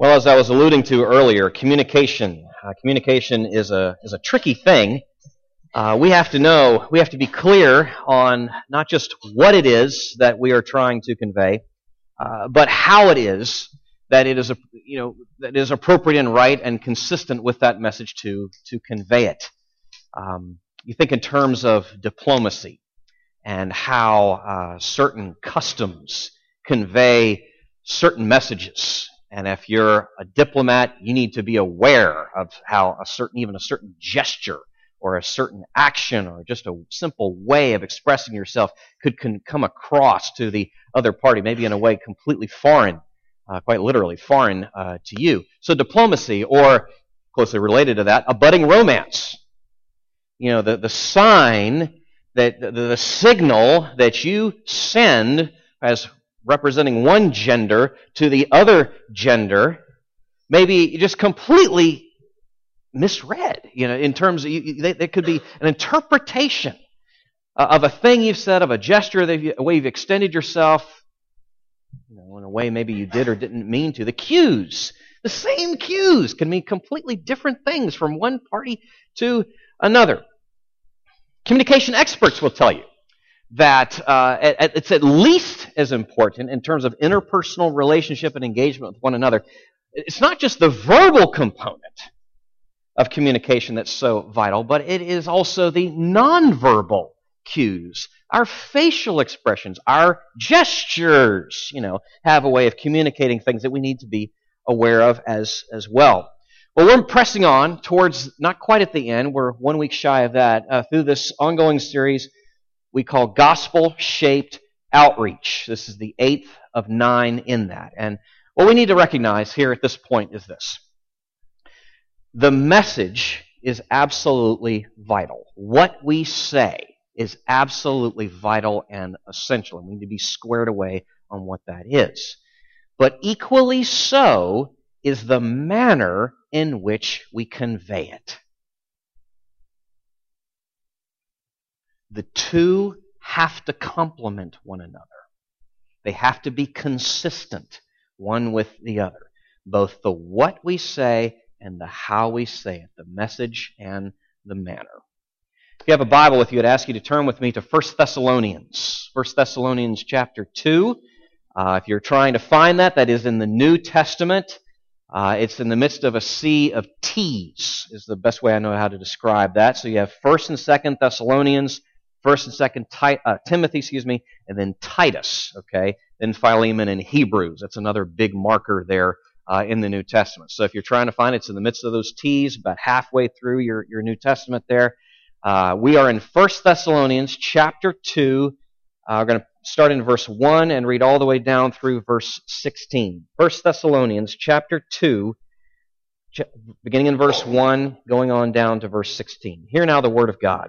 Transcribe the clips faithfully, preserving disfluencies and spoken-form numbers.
Well, as I was alluding to earlier, communication. Uh, communication is a is a tricky thing. Uh, we have to know, we have to be clear on not just what it is that we are trying to convey, uh, but how it is that it is, you know, that is appropriate and right and consistent with that message to to convey it. Um, you think in terms of diplomacy and how uh, certain customs convey certain messages. And if you're a diplomat, you need to be aware of how a certain, even a certain gesture or a certain action or just a simple way of expressing yourself could can come across to the other party, maybe in a way completely foreign, uh, quite literally foreign uh, to you. So diplomacy, or closely related to that, a budding romance. You know, the, the sign, that the, the signal that you send as representing one gender to the other gender, maybe just completely misread. You know, in terms of, you, they, there could be an interpretation of a thing you've said, of a gesture, that you, a way you've extended yourself, you know, in a way maybe you did or didn't mean to. The cues, the same cues, can mean completely different things from one party to another. Communication experts will tell you that uh, it's at least as important in terms of interpersonal relationship and engagement with one another. It's not just the verbal component of communication that's so vital, but it is also the nonverbal cues. Our facial expressions, our gestures, you know, have a way of communicating things that we need to be aware of as, as well. Well, we're pressing on towards, not quite at the end, we're one week shy of that, uh, through this ongoing series we call Gospel-Shaped Outreach. This is the eighth of nine in that. And what we need to recognize here at this point is this. The message is absolutely vital. What we say is absolutely vital and essential. And we need to be squared away on what that is. But equally so is the manner in which we convey it. The two have to complement one another. They have to be consistent, one with the other. Both the what we say and the how we say it, the message and the manner. If you have a Bible with you, I'd ask you to turn with me to First Thessalonians. First Thessalonians chapter two. Uh, if you're trying to find that, that is in the New Testament. Uh, it's in the midst of a sea of T's, is the best way I know how to describe that. So you have First and Second Thessalonians, First and Second Ti- uh, Timothy, excuse me, and then Titus. Okay, then Philemon and Hebrews. That's another big marker there uh, in the New Testament. So if you're trying to find it, it's in the midst of those T's, about halfway through your, your New Testament there. Uh, we are in First Thessalonians chapter two. Uh, we're going to start in verse one and read all the way down through verse sixteen. First Thessalonians chapter two, ch- beginning in verse one, going on down to verse sixteen. Hear now the word of God.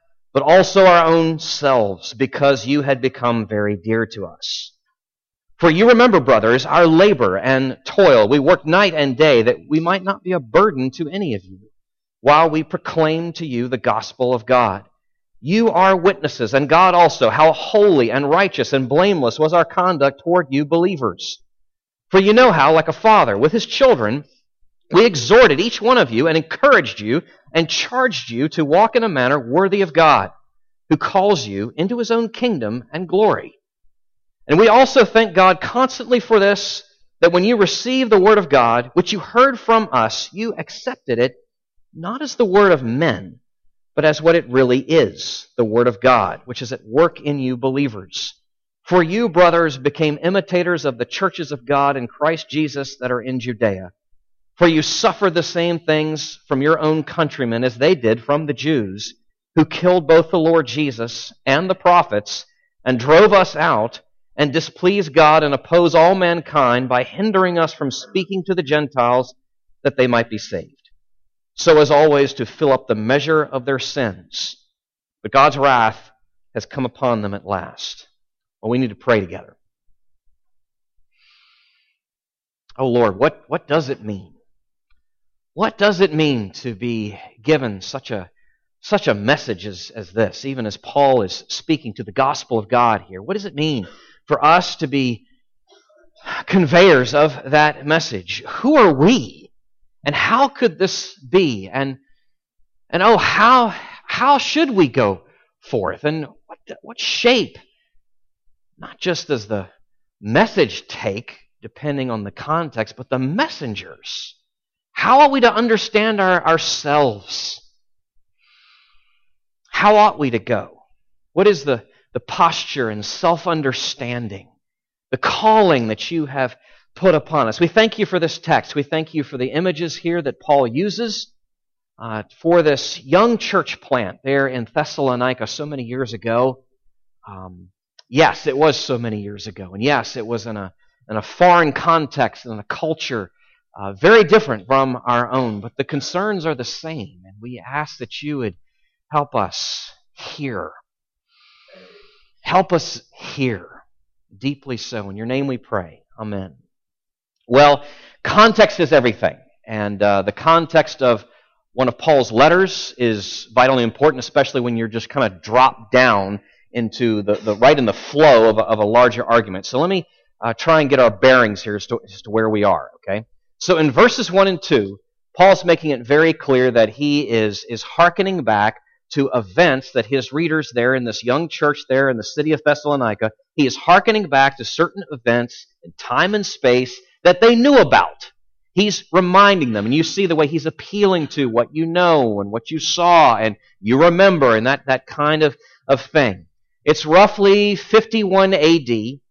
but also our own selves, because you had become very dear to us. For you remember, brothers, our labor and toil. We worked night and day that we might not be a burden to any of you, while we proclaimed to you the gospel of God. You are witnesses, and God also, how holy and righteous and blameless was our conduct toward you believers. For you know how, like a father with his children, we exhorted each one of you and encouraged you and charged you to walk in a manner worthy of God, who calls you into his own kingdom and glory. And we also thank God constantly for this, that when you received the word of God, which you heard from us, you accepted it not as the word of men, but as what it really is, the word of God, which is at work in you believers. For you, brothers, became imitators of the churches of God in Christ Jesus that are in Judea. For you suffered the same things from your own countrymen as they did from the Jews, who killed both the Lord Jesus and the prophets, and drove us out, and displease God and oppose all mankind by hindering us from speaking to the Gentiles that they might be saved, so as always to fill up the measure of their sins. But God's wrath has come upon them at last. Well, we need to pray together. Oh Lord, what, what does it mean? What does it mean to be given such a such a message as, as this, even as Paul is speaking to the gospel of God here? What does it mean for us to be conveyors of that message? Who are we? And how could this be? And and oh, how how should we go forth? And what what shape? Not just does the message take, depending on the context, but the messengers. How are we to understand our, ourselves? How ought we to go? What is the, the posture and self-understanding, the calling that you have put upon us? We thank you for this text. We thank you for the images here that Paul uses uh, for this young church plant there in Thessalonica so many years ago. Um, Yes, it was so many years ago. And yes, it was in a in a foreign context and a culture uh, very different from our own. But the concerns are the same. And we ask that you would help us hear. Help us hear. Deeply so. In your name we pray. Amen. Well, context is everything. And uh, the context of one of Paul's letters is vitally important, especially when you're just kind of dropped down into the, the right in the flow of a, of a larger argument. So let me uh, try and get our bearings here as to, as to where we are, okay? So in verses one and two, Paul's making it very clear that he is, is hearkening back to events that his readers there in this young church there in the city of Thessalonica, he is hearkening back to certain events in time and space that they knew about. He's reminding them, and you see the way he's appealing to what you know and what you saw and you remember and that, that kind of, of thing. It's roughly fifty-one A D.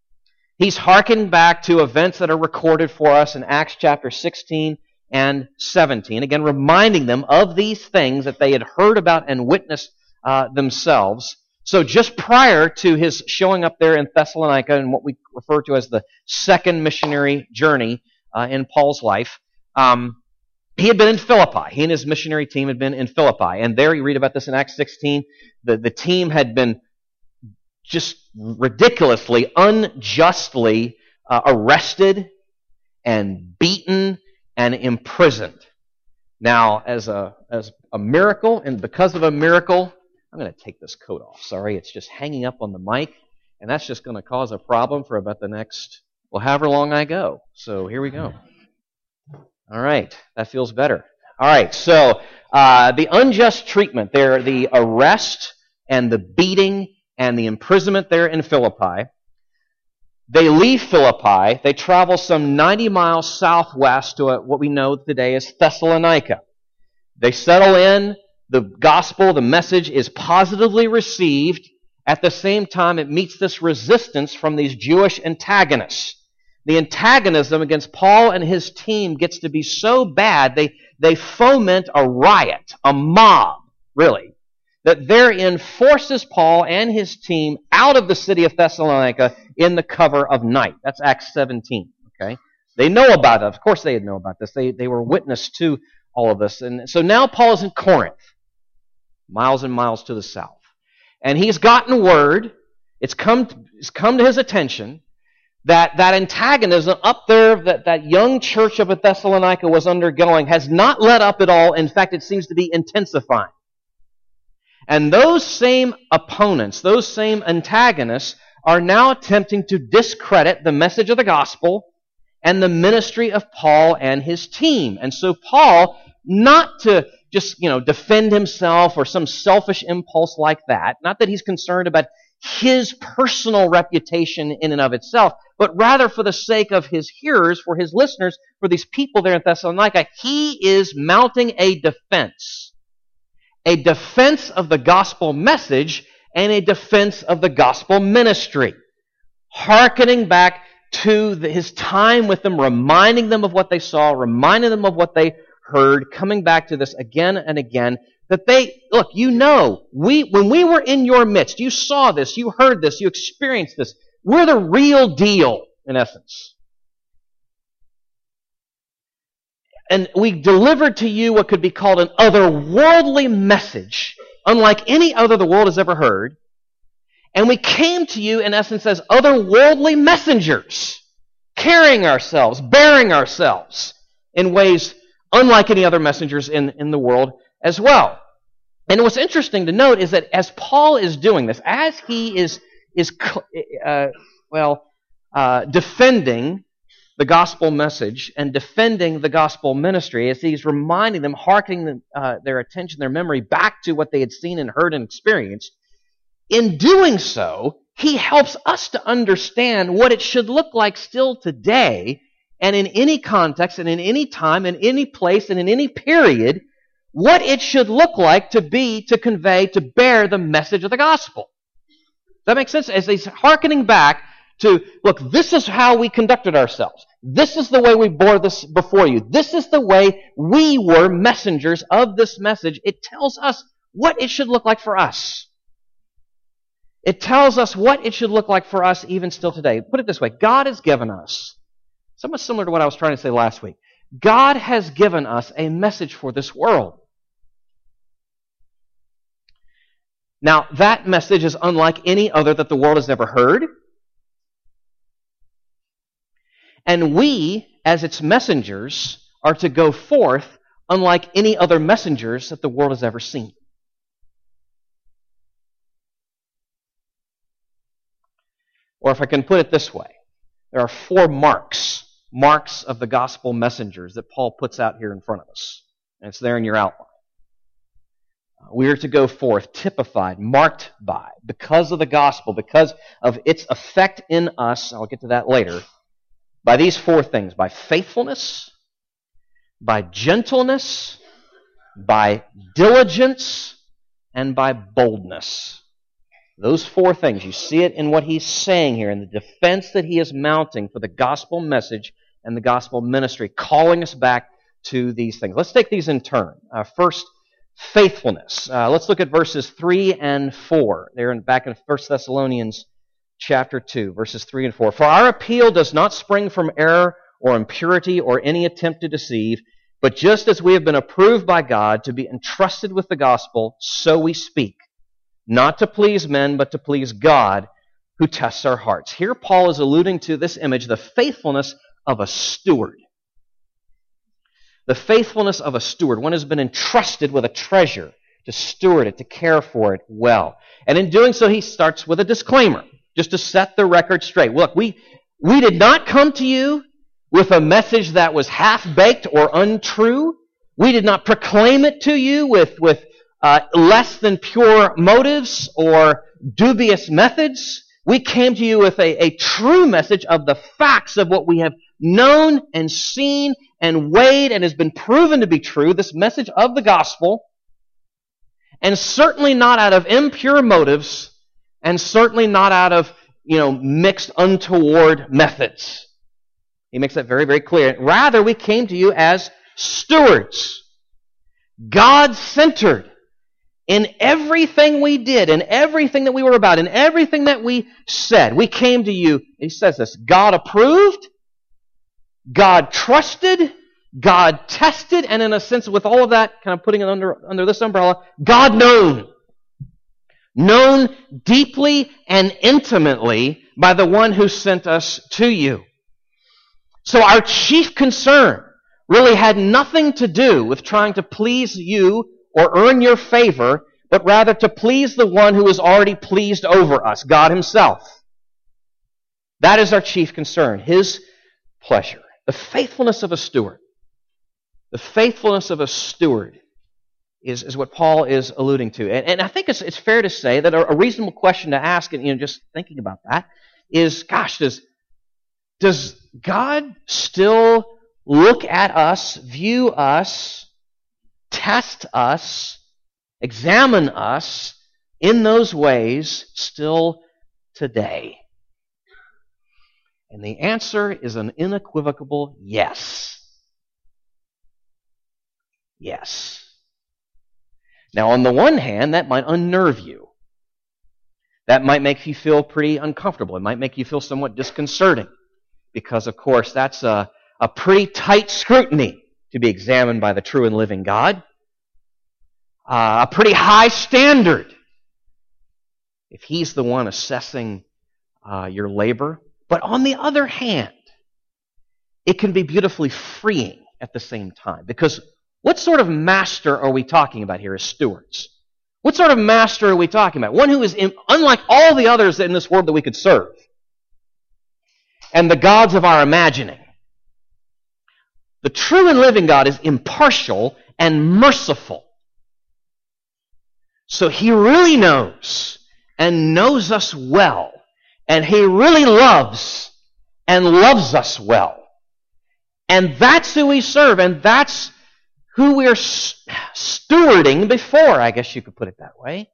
He's hearkened back to events that are recorded for us in Acts chapter sixteen and seventeen. Again, reminding them of these things that they had heard about and witnessed uh, themselves. So just prior to his showing up there in Thessalonica and what we refer to as the second missionary journey uh, in Paul's life, um, he had been in Philippi. He and his missionary team had been in Philippi. And there you read about this in Acts sixteen. The, the team had been just ridiculously, unjustly uh, arrested and beaten and imprisoned. Now, as a as a miracle, and because of a miracle, I'm going to take this coat off. Sorry, it's just hanging up on the mic, and that's just going to cause a problem for about the next, well, however long I go. So here we go. All right, that feels better. All right, so uh, the unjust treatment there, the arrest and the beating and the imprisonment there in Philippi. They leave Philippi. They travel some ninety miles southwest to what we know today as Thessalonica. They settle in. The gospel, the message, is positively received. At the same time, it meets this resistance from these Jewish antagonists. The antagonism against Paul and his team gets to be so bad, they, they foment a riot, a mob, really, that therein forces Paul and his team out of the city of Thessalonica in the cover of night. That's Acts seventeen. Okay, they know about it. Of course they know about this. They, they were witness to all of this. And so now Paul is in Corinth, miles and miles to the south. And he's gotten word, it's come to, it's come to his attention, that that antagonism up there that that young church of Thessalonica was undergoing has not let up at all. In fact, it seems to be intensifying. And those same opponents, those same antagonists, are now attempting to discredit the message of the gospel and the ministry of Paul and his team. And so Paul, not to just, you know, defend himself or some selfish impulse like that, not that he's concerned about his personal reputation in and of itself, but rather for the sake of his hearers, for his listeners, for these people there in Thessalonica. He is mounting a defense, a defense of the gospel message and a defense of the gospel ministry, hearkening back to the, his time with them, reminding them of what they saw, reminding them of what they heard, coming back to this again and again, that they, look, you know, we when we were in your midst, you saw this, you heard this, you experienced this. We're the real deal, in essence. And we delivered to you what could be called an otherworldly message, unlike any other the world has ever heard. And we came to you, in essence, as otherworldly messengers, carrying ourselves, bearing ourselves in ways unlike any other messengers in, in the world as well. And what's interesting to note is that as Paul is doing this, as he is, is uh, well, uh, defending the gospel message and defending the gospel ministry, as he's reminding them, hearkening them, uh, their attention, their memory back to what they had seen and heard and experienced, in doing so, he helps us to understand what it should look like still today, and in any context, and in any time, in any place, and in any period, what it should look like to be, to convey, to bear the message of the gospel. Does that make sense? As he's hearkening back to, look, this is how we conducted ourselves. This is the way we bore this before you. This is the way we were messengers of this message. It tells us what it should look like for us. It tells us what it should look like for us even still today. Put it this way. God has given us, somewhat similar to what I was trying to say last week, God has given us a message for this world. Now, that message is unlike any other that the world has ever heard. And we, as its messengers, are to go forth unlike any other messengers that the world has ever seen. Or if I can put it this way, there are four marks, marks of the gospel messengers that Paul puts out here in front of us. And it's there in your outline. We are to go forth typified, marked by, because of the gospel, because of its effect in us, I'll get to that later, by these four things, by faithfulness, by gentleness, by diligence, and by boldness. Those four things, you see it in what he's saying here, in the defense that he is mounting for the gospel message and the gospel ministry, calling us back to these things. Let's take these in turn. Uh, first, faithfulness. Uh, let's look at verses three and four. They're in, back in First Thessalonians chapter two, verses three and four. For our appeal does not spring from error or impurity or any attempt to deceive, but just as we have been approved by God to be entrusted with the gospel, so we speak. Not to please men, but to please God who tests our hearts. Here Paul is alluding to this image, the faithfulness of a steward. The faithfulness of a steward. One has been entrusted with a treasure to steward it, to care for it well. And in doing so, he starts with a disclaimer, just to set the record straight. Look, we, we did not come to you with a message that was half-baked or untrue. We did not proclaim it to you with... with Uh, less than pure motives or dubious methods. We came to you with a, a true message of the facts of what we have known and seen and weighed and has been proven to be true, this message of the gospel, and certainly not out of impure motives and certainly not out of, you know, mixed untoward methods. He makes that very, very clear. Rather, we came to you as stewards, God-centered, in everything we did, in everything that we were about, in everything that we said, we came to you, he says this, God approved, God trusted, God tested, and in a sense, with all of that, kind of putting it under, under this umbrella, God known. Known deeply and intimately by the one who sent us to you. So our chief concern really had nothing to do with trying to please you or earn your favor, but rather to please the one who is already pleased over us, God himself. That is our chief concern, his pleasure. The faithfulness of a steward. The faithfulness of a steward. is, is what Paul is alluding to. And, and I think it's, it's fair to say that a, a reasonable question to ask, and you know, just thinking about that, is, gosh, does, does God still look at us, view us, test us, examine us in those ways still today? And the answer is an unequivocal yes. Yes. Now, on the one hand, that might unnerve you. That might make you feel pretty uncomfortable. It might make you feel somewhat disconcerting because, of course, that's a, a pretty tight scrutiny to be examined by the true and living God. Uh, a pretty high standard if He's the one assessing uh, your labor. But on the other hand, it can be beautifully freeing at the same time. Because what sort of master are we talking about here as stewards? What sort of master are we talking about? One who is in, unlike all the others in this world that we could serve. And the gods of our imagining. The true and living God is impartial and merciful. So He really knows and knows us well. And He really loves and loves us well. And that's who we serve, and that's who we are stewarding before, I guess you could put it that way.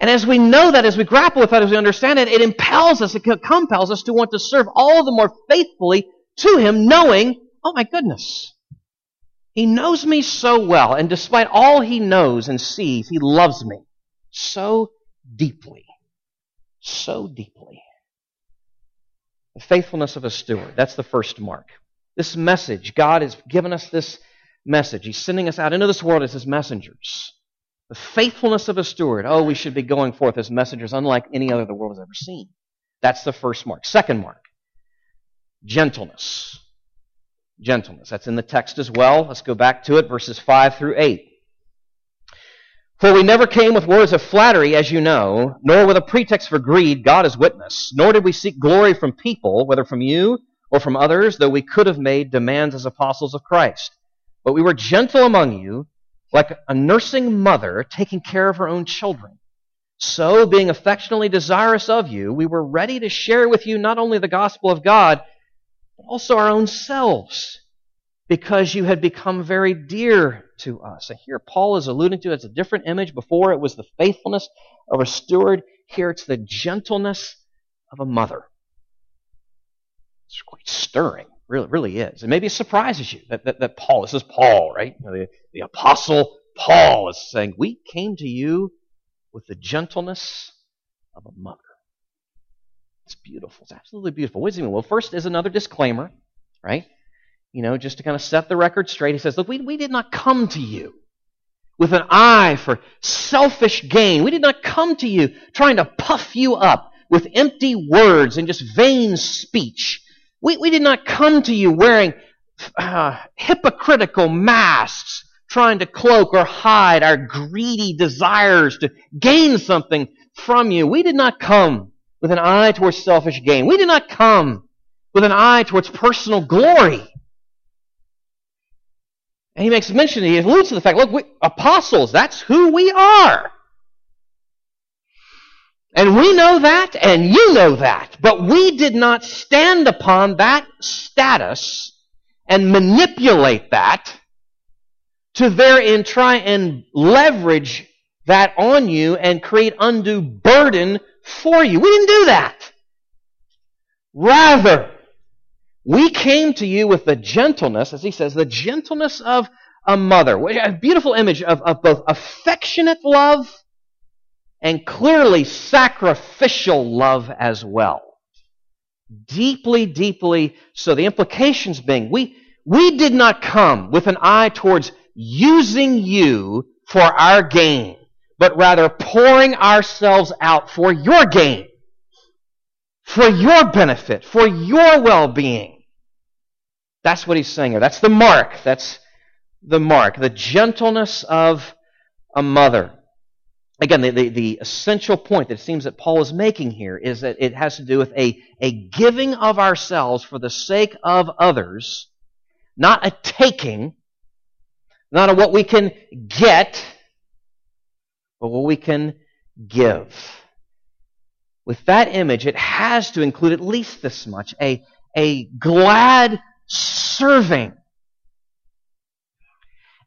And as we know that, as we grapple with that, as we understand it, it impels us, it compels us to want to serve all the more faithfully to Him, knowing, oh my goodness, He knows me so well, and despite all He knows and sees, He loves me so deeply. So deeply. The faithfulness of a steward. That's the first mark. This message, God has given us this message. He's sending us out into this world as His messengers. The faithfulness of a steward. Oh, we should be going forth as messengers unlike any other the world has ever seen. That's the first mark. Second mark, gentleness. Gentleness. That's in the text as well. Let's go back to it, verses five through eight. For we never came with words of flattery, as you know, nor with a pretext for greed, God is witness, nor did we seek glory from people, whether from you or from others, though we could have made demands as apostles of Christ. But we were gentle among you, like a nursing mother taking care of her own children. So, being affectionately desirous of you, we were ready to share with you not only the gospel of God, but also our own selves, because you had become very dear to us. And here Paul is alluding to, it's a different image. Before it was the faithfulness of a steward. Here it's the gentleness of a mother. It's quite stirring. Really, really is. And maybe it surprises you that, that, that Paul, this is Paul, right? You know, the, the apostle Paul is saying, we came to you with the gentleness of a mother. It's beautiful. It's absolutely beautiful. What does he mean? Well, first is another disclaimer, right? You know, just to kind of set the record straight, he says, look, we, we did not come to you with an eye for selfish gain. We did not come to you trying to puff you up with empty words and just vain speech. We, we did not come to you wearing uh, hypocritical masks, trying to cloak or hide our greedy desires to gain something from you. We did not come with an eye towards selfish gain. We did not come with an eye towards personal glory. And he makes mention, he alludes to the fact, look, we, apostles, that's who we are. And we know that, and you know that. But we did not stand upon that status and manipulate that to therein try and leverage that on you and create undue burden for you. We didn't do that. Rather, we came to you with the gentleness, as he says, the gentleness of a mother. A beautiful image of, of both affectionate love and clearly sacrificial love as well. Deeply, deeply. So the implications being, we, we did not come with an eye towards using you for our gain, but rather pouring ourselves out for your gain, for your benefit, for your well-being. That's what he's saying here. That's the mark. That's the mark. The gentleness of a mother. Again, the, the, the essential point that it seems that Paul is making here is that it has to do with a, a giving of ourselves for the sake of others, not a taking, Not on what we can get, but what we can give. With that image, it has to include at least this much, a, a glad serving,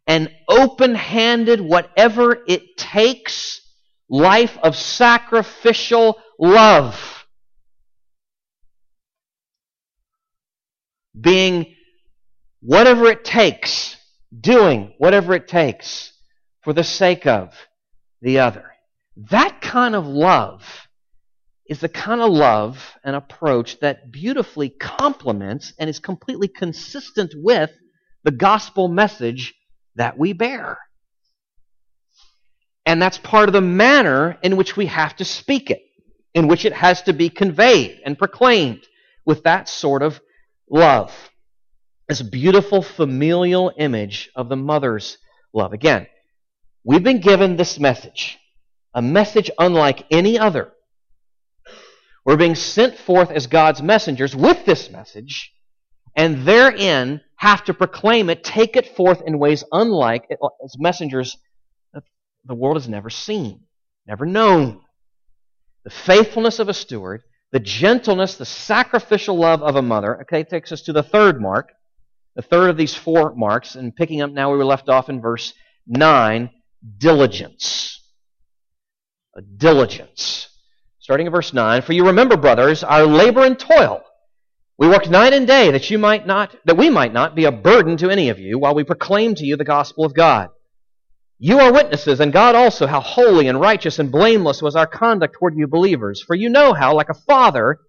an open-handed, whatever it takes, life of sacrificial love. Being whatever it takes, doing whatever it takes for the sake of the other. That kind of love is the kind of love and approach that beautifully complements and is completely consistent with the gospel message that we bear. And that's part of the manner in which we have to speak it, in which it has to be conveyed and proclaimed with that sort of love. This beautiful familial image of the mother's love. Again, we've been given this message, a message unlike any other. We're being sent forth as God's messengers with this message, and therein have to proclaim it, take it forth in ways unlike, as messengers, the world has never seen, never known. The faithfulness of a steward, the gentleness, the sacrificial love of a mother. Okay, takes us to the third mark, the third of these four marks, and picking up now where we were left off in verse nine, diligence. A diligence. Starting at verse nine, for you remember, brothers, our labor and toil. We worked night and day that you might not, that we might not be a burden to any of you while we proclaim to you the gospel of God. You are witnesses, and God also, how holy and righteous and blameless was our conduct toward you believers. For you know how, like a father,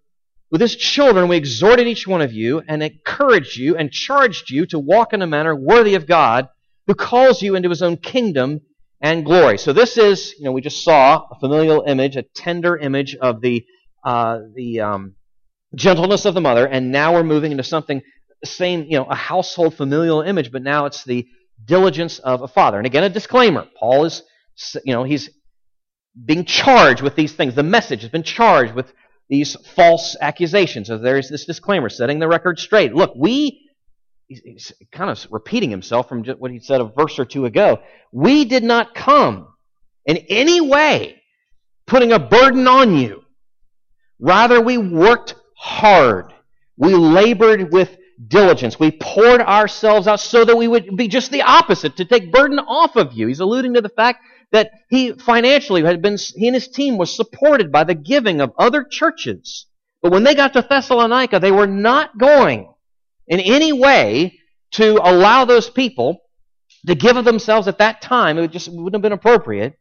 with his children, we exhorted each one of you and encouraged you and charged you to walk in a manner worthy of God, who calls you into his own kingdom and glory. So this is, you know, we just saw a familial image, a tender image of the uh, the um, gentleness of the mother, and now we're moving into something, same, you know, a household familial image, but now it's the diligence of a father. And again, a disclaimer. Paul is, you know, he's being charged with these things. The message has been charged with these false accusations. So there's this disclaimer, setting the record straight. Look, we, he's kind of repeating himself from what he said a verse or two ago. We did not come in any way putting a burden on you. Rather, we worked hard. We labored with diligence. We poured ourselves out so that we would be just the opposite, to take burden off of you. He's alluding to the fact that he financially had been, he and his team was supported by the giving of other churches. But when they got to Thessalonica, they were not going in any way to allow those people to give of themselves at that time. It just wouldn't have been appropriate.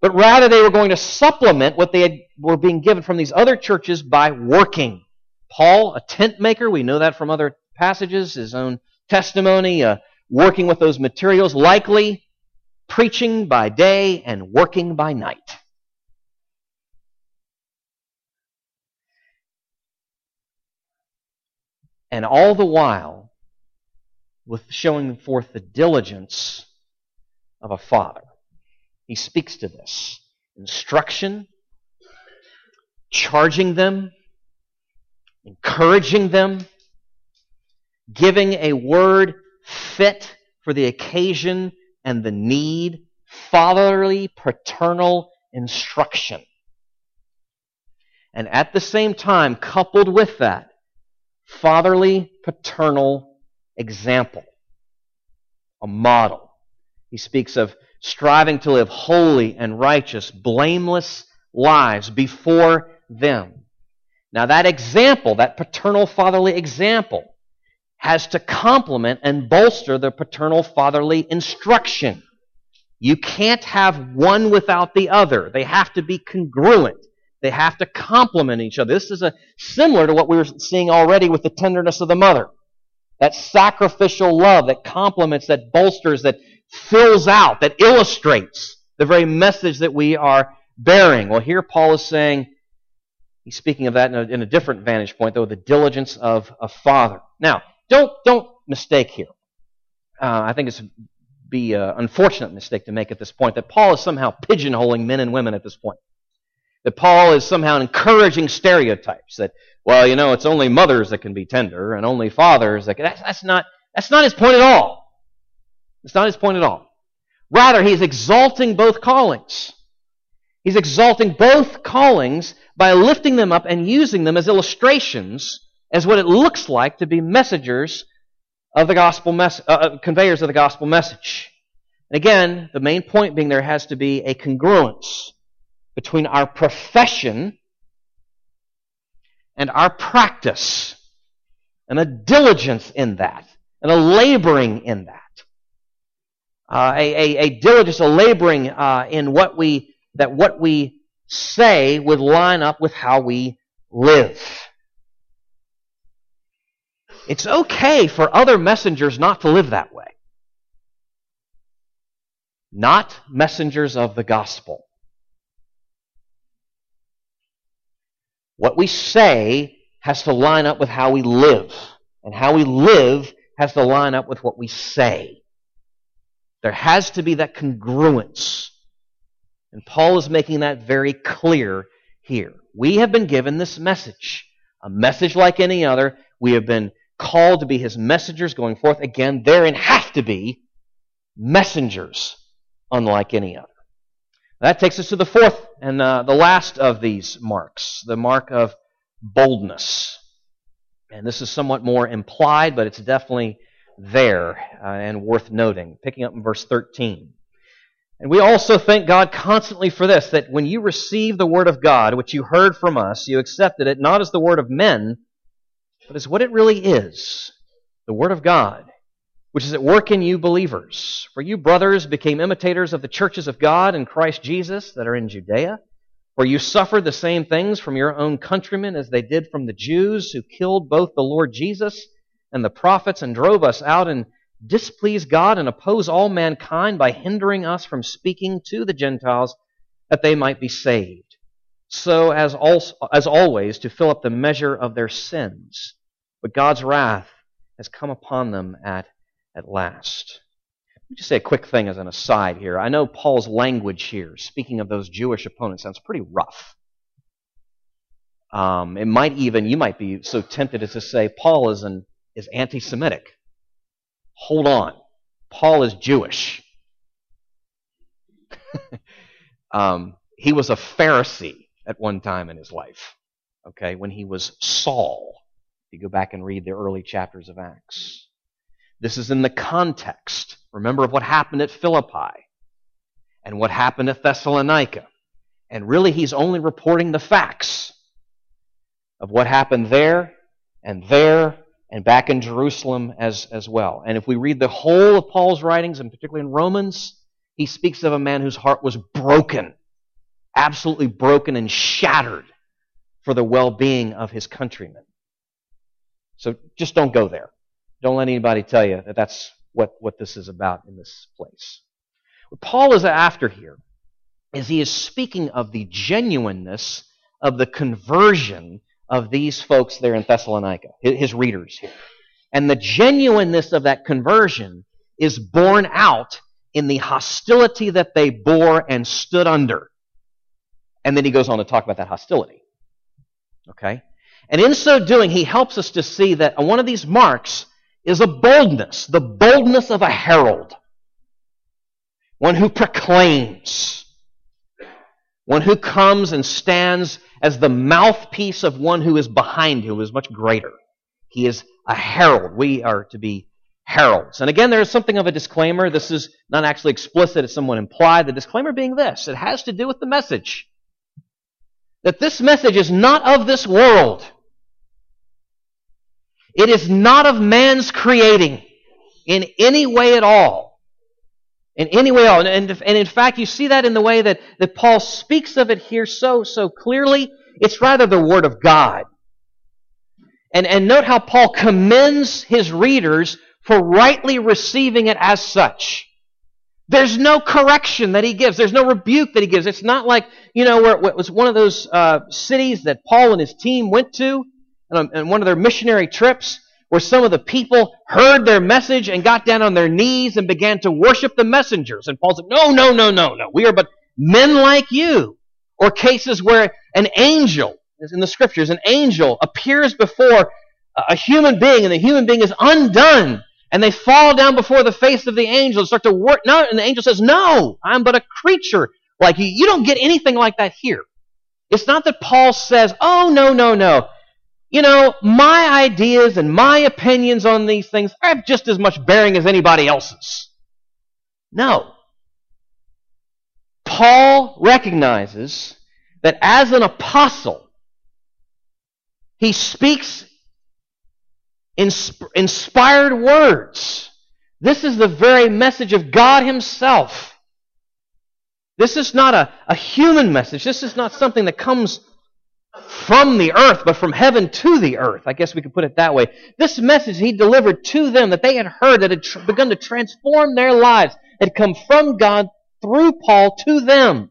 But rather, they were going to supplement what they had, were being given from these other churches by working. Paul, a tent maker, we know that from other passages, his own testimony, uh, working with those materials, likely preaching by day and working by night. And all the while, with showing forth the diligence of a father. He speaks to this. Instruction, charging them, encouraging them, giving a word fit for the occasion and the need, fatherly, paternal instruction. And at the same time, coupled with that, fatherly, paternal example, a model. He speaks of striving to live holy and righteous, blameless lives before them. Now that example, that paternal, fatherly example, has to complement and bolster the paternal fatherly instruction. You can't have one without the other. They have to be congruent. They have to complement each other. This is a, similar to what we were seeing already with the tenderness of the mother. That sacrificial love that complements, that bolsters, that fills out, that illustrates the very message that we are bearing. Well, here Paul is saying, he's speaking of that in a, in a different vantage point, though, the diligence of a father. Now, Don't don't mistake here. Uh, I think it's be an unfortunate mistake to make at this point that Paul is somehow pigeonholing men and women at this point. That Paul is somehow encouraging stereotypes. That, well, you know, it's only mothers that can be tender and only fathers that can. That's, that's not that's not his point at all. It's not his point at all. Rather, he's exalting both callings. He's exalting both callings by lifting them up and using them as illustrations as what it looks like to be messengers of the gospel mes- uh, conveyors of the gospel message. And again, the main point being there has to be a congruence between our profession and our practice, and a diligence in that, and a laboring in that. Uh, a, a, a diligence, a laboring uh, in what we, that what we say would line up with how we live. It's okay for other messengers not to live that way. Not messengers of the gospel. What we say has to line up with how we live, and how we live has to line up with what we say. There has to be that congruence, and Paul is making that very clear here. We have been given this message, a message like any other. We have been called to be his messengers going forth. Again, therein have to be messengers unlike any other. That takes us to the fourth and uh, the last of these marks, the mark of boldness. And this is somewhat more implied, but it's definitely there uh, and worth noting. Picking up in verse thirteen. And we also thank God constantly for this, that when you received the word of God, which you heard from us, you accepted it not as the word of men, but as what it really is, the word of God, which is at work in you believers. For you, brothers, became imitators of the churches of God in Christ Jesus that are in Judea, for you suffered the same things from your own countrymen as they did from the Jews, who killed both the Lord Jesus and the prophets and drove us out and displeased God and oppose all mankind by hindering us from speaking to the Gentiles that they might be saved. So as, also, as always, to fill up the measure of their sins. But God's wrath has come upon them at At last. Let me just say a quick thing as an aside here. I know Paul's language here, speaking of those Jewish opponents, sounds pretty rough. Um, it might even, you might be so tempted as to say, Paul is, an, is anti-Semitic. Hold on. Paul is Jewish. um, he was a Pharisee at one time in his life, okay, when he was Saul. If you go back and read the early chapters of Acts. This is in the context, remember, of what happened at Philippi and what happened at Thessalonica. And really, he's only reporting the facts of what happened there and there and back in Jerusalem as, as well. And if we read the whole of Paul's writings, and particularly in Romans, he speaks of a man whose heart was broken, absolutely broken and shattered for the well-being of his countrymen. So just don't go there. Don't let anybody tell you that that's what, what this is about in this place. What Paul is after here is he is speaking of the genuineness of the conversion of these folks there in Thessalonica, his readers here. And the genuineness of that conversion is borne out in the hostility that they bore and stood under. And then he goes on to talk about that hostility. Okay? And in so doing, he helps us to see that one of these marks is a boldness, the boldness of a herald, one who proclaims, one who comes and stands as the mouthpiece of one who is behind you, who is much greater. He is a herald. We are to be heralds. And again, there is something of a disclaimer. This is not actually explicit. It's somewhat implied. The disclaimer being this. It has to do with the message. That this message is not of this world. It is not of man's creating in any way at all. In any way at all. And, and in fact, you see that in the way that, that Paul speaks of it here so, so clearly. It's rather the Word of God. And, and note how Paul commends his readers for rightly receiving it as such. There's no correction that he gives. There's no rebuke that he gives. It's not like, you know, where it was one of those uh, cities that Paul and his team went to, and one of their missionary trips, where some of the people heard their message and got down on their knees and began to worship the messengers. And Paul said, no, no, no, no, no. We are but men like you. Or cases where an angel, in the scriptures, an angel appears before a human being, and the human being is undone And they fall down before the face of the angel and start to work. No, and the angel says, no, I'm but a creature like you. You don't get anything like that here. It's not that Paul says, oh, no, no, no. You know, my ideas and my opinions on these things have just as much bearing as anybody else's. No. Paul recognizes that as an apostle, he speaks inspired words. This is the very message of God himself. This is not a, a human message. This is not something that comes from the earth, but from heaven to the earth. I guess we could put it that way. This message he delivered to them that they had heard, that had tr- begun to transform their lives, had come from God through Paul to them.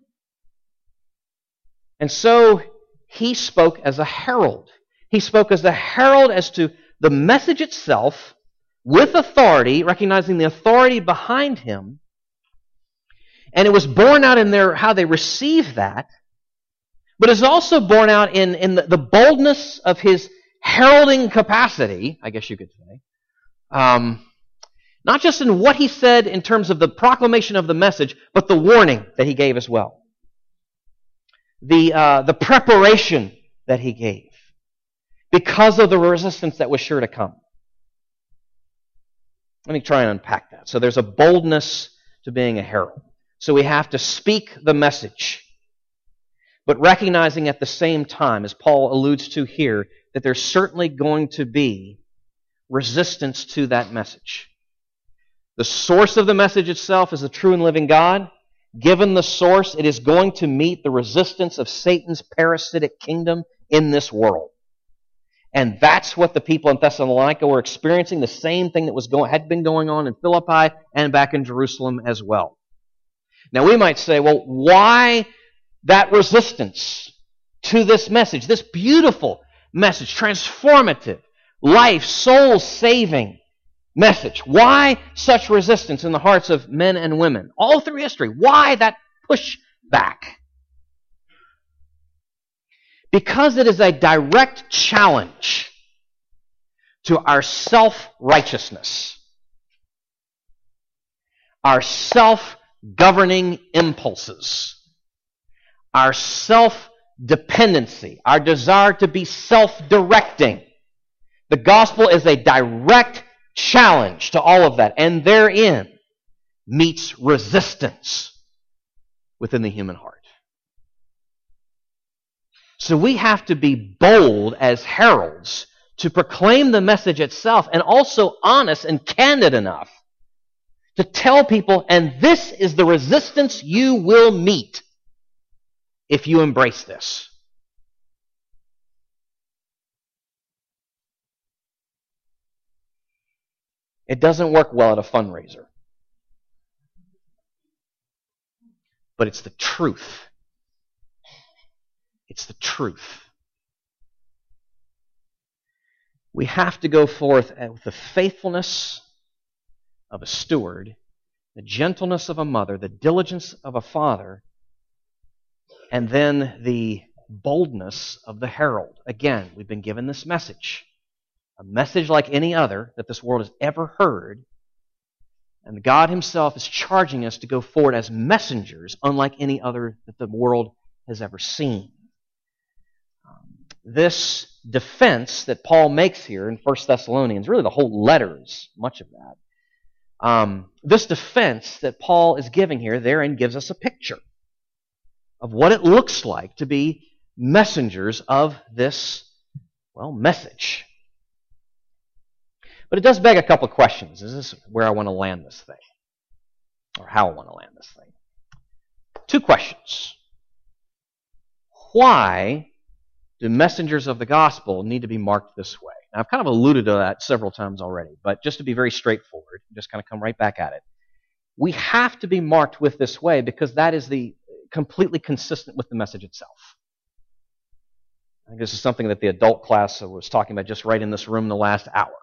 And so he spoke as a herald. He spoke as a herald as to the message itself, with authority, recognizing the authority behind him, and it was borne out in their how they received that, but it's also borne out in, in the, the boldness of his heralding capacity, I guess you could say, um, not just in what he said in terms of the proclamation of the message, but the warning that he gave as well, the uh, the preparation that he gave, because of the resistance that was sure to come. Let me try and unpack that. So there's a boldness to being a herald. So we have to speak the message, but recognizing at the same time, as Paul alludes to here, that there's certainly going to be resistance to that message. The source of the message itself is the true and living God. Given the source, it is going to meet the resistance of Satan's parasitic kingdom in this world. And that's what the people in Thessalonica were experiencing, the same thing that was going, had been going on in Philippi and back in Jerusalem as well. Now we might say, well, why that resistance to this message, this beautiful message, transformative, life, soul-saving message? Why such resistance in the hearts of men and women? All through history, why that pushback? Because it is a direct challenge to our self-righteousness, our self-governing impulses, our self-dependency, our desire to be self-directing. The gospel is a direct challenge to all of that, and therein meets resistance within the human heart. So we have to be bold as heralds to proclaim the message itself, and also honest and candid enough to tell people, and this is the resistance you will meet if you embrace this. It doesn't work well at a fundraiser, but it's the truth. It's the truth. We have to go forth with the faithfulness of a steward, the gentleness of a mother, the diligence of a father, and then the boldness of the herald. Again, we've been given this message, a message like any other that this world has ever heard, and God himself is charging us to go forward as messengers unlike any other that the world has ever seen. This defense that Paul makes here in First Thessalonians, really the whole letter is much of that, um, this defense that Paul is giving here therein gives us a picture of what it looks like to be messengers of this, well, message. But it does beg a couple of questions. Is this where I want to land this thing? Or how I want to land this thing? Two questions. Why do messengers of the gospel need to be marked this way? Now, I've kind of alluded to that several times already, but just to be very straightforward, just kind of come right back at it. We have to be marked with this way because that is the completely consistent with the message itself. I think this is something that the adult class was talking about just right in this room the last hour.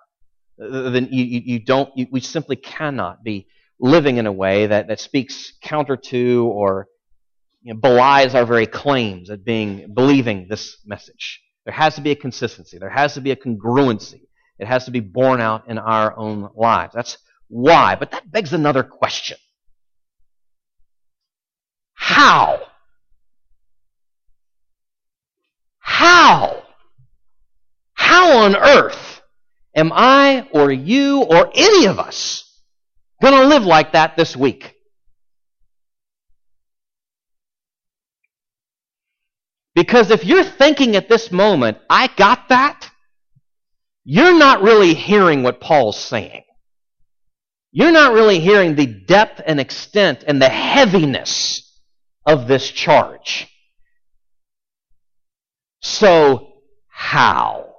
Then you, you don't, you, we simply cannot be living in a way that, that speaks counter to or You know, belies our very claims at being believing this message. There has to be a consistency. There has to be a congruency. It has to be borne out in our own lives. That's why. But that begs another question. How? How? How on earth am I or you or any of us going to live like that this week? Because if you're thinking at this moment, I got that, you're not really hearing what Paul's saying. You're not really hearing the depth and extent and the heaviness of this charge. So, how?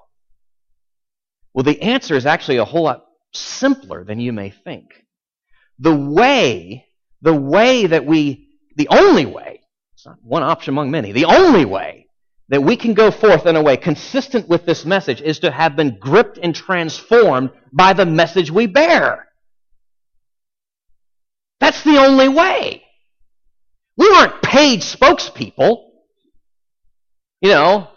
Well, the answer is actually a whole lot simpler than you may think. The way, the way that we, the only way, it's not one option among many. The only way that we can go forth in a way consistent with this message is to have been gripped and transformed by the message we bear. That's the only way. We aren't paid spokespeople. You know,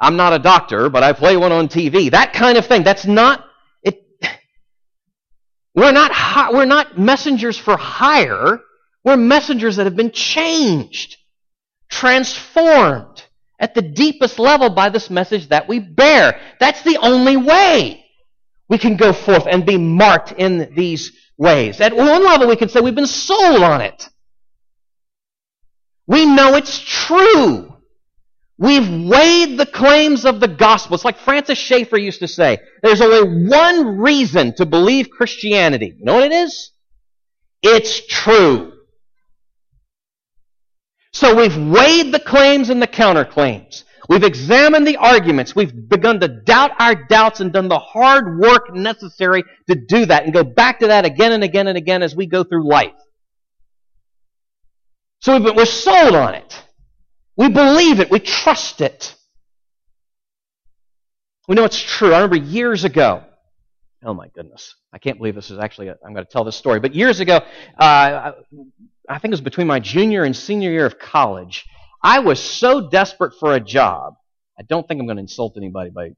I'm not a doctor, but I play one on T V. That kind of thing. That's not it. We're not we're not messengers for hire. We're messengers that have been changed, transformed at the deepest level by this message that we bear. That's the only way we can go forth and be marked in these ways. At one level, we can say we've been sold on it. We know it's true. We've weighed the claims of the gospel. It's like Francis Schaeffer used to say, there's only one reason to believe Christianity. You know what it is? It's true. So we've weighed the claims and the counterclaims. We've examined the arguments. We've begun to doubt our doubts and done the hard work necessary to do that and go back to that again and again and again as we go through life. So we've been, we're sold on it. We believe it. We trust it. We know it's true. I remember years ago, oh my goodness, I can't believe this is actually, a, I'm going to tell this story, but years ago, uh, I, I think it was between my junior and senior year of college, I was so desperate for a job, I don't think I'm going to insult anybody by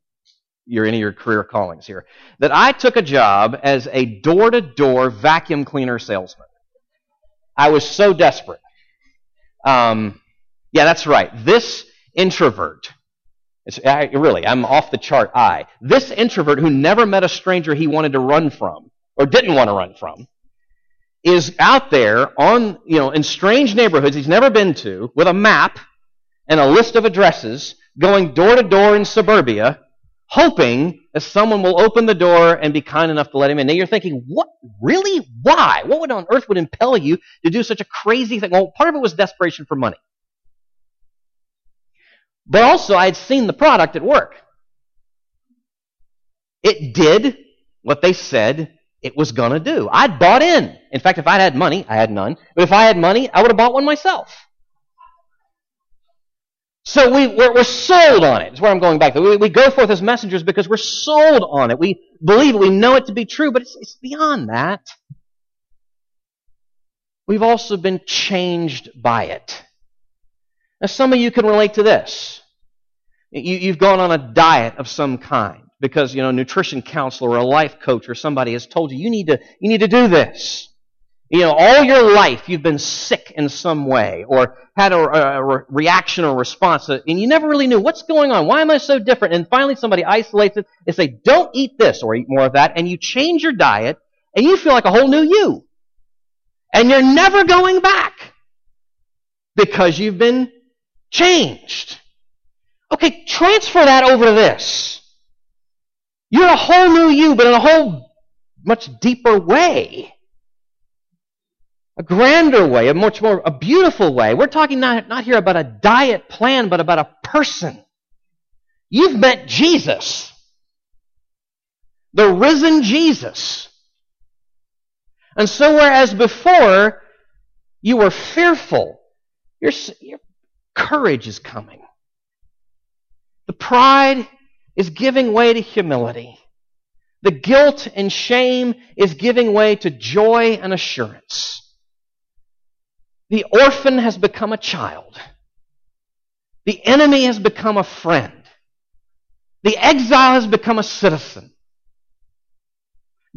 your, any of your career callings here, that I took a job as a door-to-door vacuum cleaner salesman. I was so desperate. Um, yeah, that's right. This introvert, it's, I, really, I'm off the chart I, this introvert who never met a stranger he wanted to run from, or didn't want to run from, is out there on, you know, in strange neighborhoods he's never been to with a map and a list of addresses going door to door in suburbia hoping that someone will open the door and be kind enough to let him in. Now you're thinking, what? Really? Why? What would on earth would impel you to do such a crazy thing? Well, part of it was desperation for money. But also I had seen the product at work. It did what they said it was going to do. I'd bought in. In fact, if I had money, I had none. But if I had money, I would have bought one myself. So we, we're, we're sold on it. That's where I'm going back. We, we go forth as messengers because we're sold on it. We believe it. We know it to be true, but it's, it's beyond that. We've also been changed by it. Now, some of you can relate to this. You, you've gone on a diet of some kind. Because, you know, a nutrition counselor or a life coach or somebody has told you, you need to, you need to do this. You know, all your life you've been sick in some way or had a, a reaction or response and you never really knew what's going on. Why am I so different? And finally somebody isolates it and say, don't eat this or eat more of that. And you change your diet and you feel like a whole new you. And you're never going back because you've been changed. Okay, transfer that over to this. You're a whole new you, but in a whole much deeper way. A grander way, a much more, a beautiful way. We're talking not, not here about a diet plan, but about a person. You've met Jesus. The risen Jesus. And so whereas before you were fearful, your, your courage is coming. The pride is giving way to humility. The guilt and shame is giving way to joy and assurance. The orphan has become a child. The enemy has become a friend. The exile has become a citizen.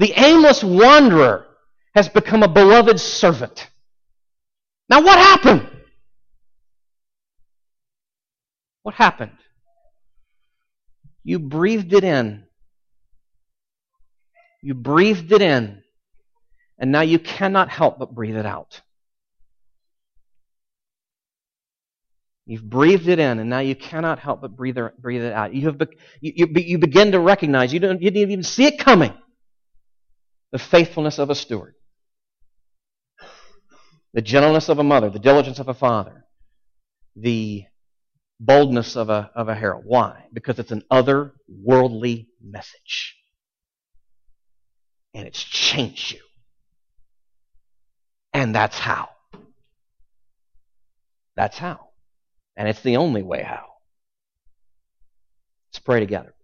The aimless wanderer has become a beloved servant. Now what happened? What happened? You breathed it in. You breathed it in. And now you cannot help but breathe it out. You've breathed it in, and now you cannot help but breathe it out. You have be, you, you, you begin to recognize, you, don't, you didn't even see it coming, the faithfulness of a steward, the gentleness of a mother, the diligence of a father, the boldness of a, of a herald. Why? Because it's an otherworldly message. And it's changed you. And that's how. That's how. And it's the only way how. Let's pray together.